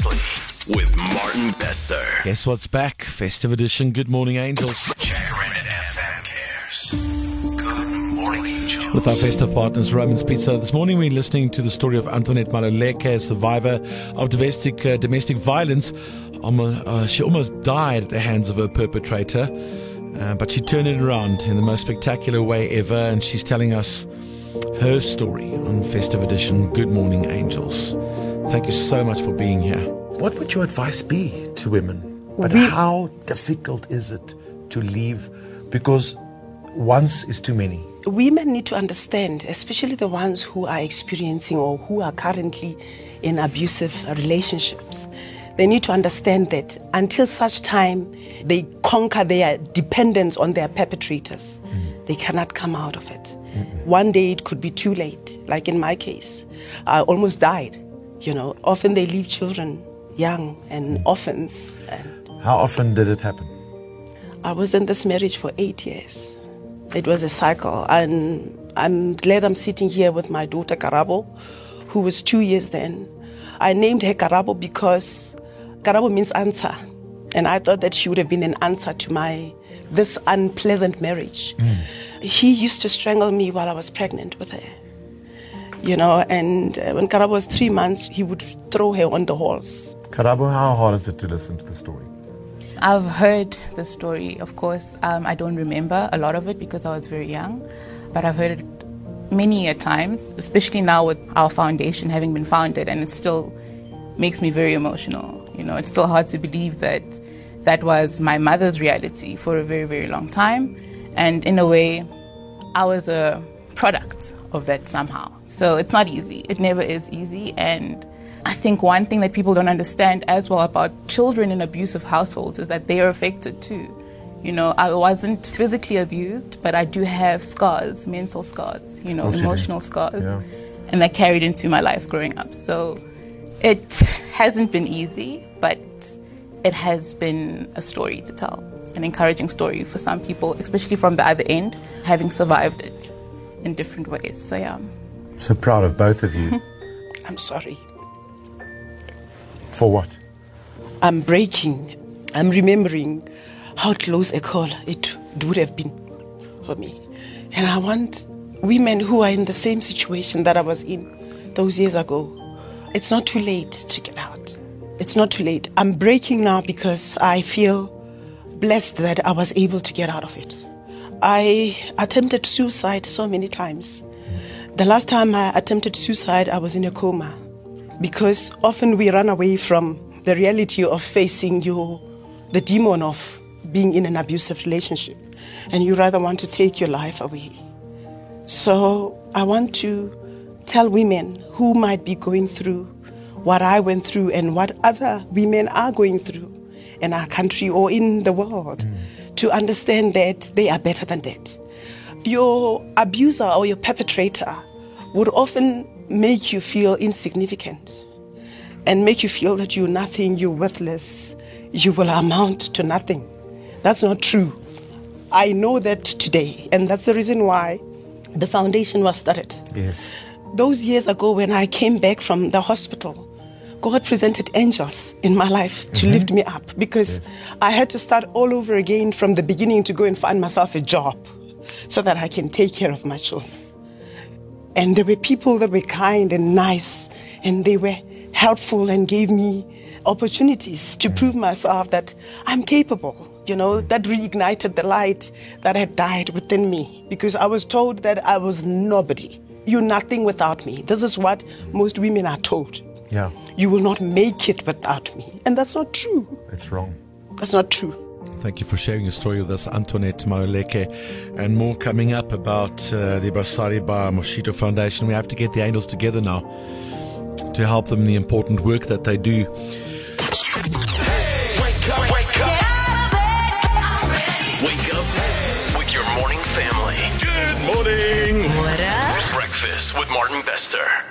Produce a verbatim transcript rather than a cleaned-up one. Seriously with Martin Bester. Guess what's back? Festive edition. Good morning, Angels. With our festive partners, Roman's Pizza. This morning we're listening to the story of Antoinette Maluleke, a survivor of domestic uh, domestic violence. Um, uh, she almost died at the hands of her perpetrator, uh, but she turned it around in the most spectacular way ever, and she's telling us her story on Festive Edition. Good morning, Angels. Thank you so much for being here. What would your advice be to women? But we- how difficult is it to leave? Because once is too many. Women need to understand, especially the ones who are experiencing or who are currently in abusive relationships, they need to understand that until such time they conquer their dependence on their perpetrators, mm. they cannot come out of it. Mm-mm. One day it could be too late, like in my case. I almost died. You know, often they leave children young and mm. orphans. And how often did it happen? I was in this marriage for eight years. It was a cycle, and I'm glad I'm sitting here with my daughter Karabo, who was two years then. I named her Karabo because Karabo means answer, and I thought that she would have been an answer to my this unpleasant marriage. Mm. He used to strangle me while I was pregnant with her, you know, and when Karabo was three months, he would throw her on the horse. Karabo, how hard is it to listen to the story? I've heard the story, of course. Um, I don't remember a lot of it because I was very young, but I've heard it many a times, especially now with our foundation having been founded, and it still makes me very emotional. You know, it's still hard to believe that that was my mother's reality for a very, very long time, and in a way, I was a product of that somehow. So it's not easy. It never is easy, and I think one thing that people don't understand as well about children in abusive households is that they are affected too. You know, I wasn't physically abused, but I do have scars, mental scars, you know, Considering. emotional scars. Yeah. And that carried into my life growing up. So it hasn't been easy, but it has been a story to tell, an encouraging story for some people, especially from the other end, having survived it in different ways. So, yeah. So proud of both of you. I'm sorry. For what? I'm breaking. I'm remembering how close a call it would have been for me. And I want women who are in the same situation that I was in those years ago. It's not too late to get out. It's not too late. I'm breaking now because I feel blessed that I was able to get out of it. I attempted suicide so many times. The last time I attempted suicide, I was in a coma. Because often we run away from the reality of facing your, the demon of being in an abusive relationship, and you rather want to take your life away. So I want to tell women who might be going through what I went through and what other women are going through in our country or in the world, mm. to understand that they are better than that. Your abuser or your perpetrator would often make you feel insignificant and make you feel that you're nothing, you're worthless, you will amount to nothing. That's not true. I know that today, and that's the reason why the foundation was started. Yes. Those years ago when I came back from the hospital, God presented angels in my life to mm-hmm. lift me up, because yes. I had to start all over again from the beginning to go and find myself a job so that I can take care of my children. And there were people that were kind and nice, and they were helpful and gave me opportunities to prove myself that I'm capable, you know, that reignited the light that had died within me, because I was told that I was nobody. You're nothing without me. This is what most women are told. Yeah. You will not make it without me. And that's not true. It's wrong. That's not true. Thank you for sharing your story with us, Antoinette Maluleke. And more coming up about uh, the Basari by Moshito Foundation. We have to get the Angels together now to help them in the important work that they do. Hey, wake up, wake up. Wake up with your morning family. Good morning. What up? Breakfast with Martin Bester.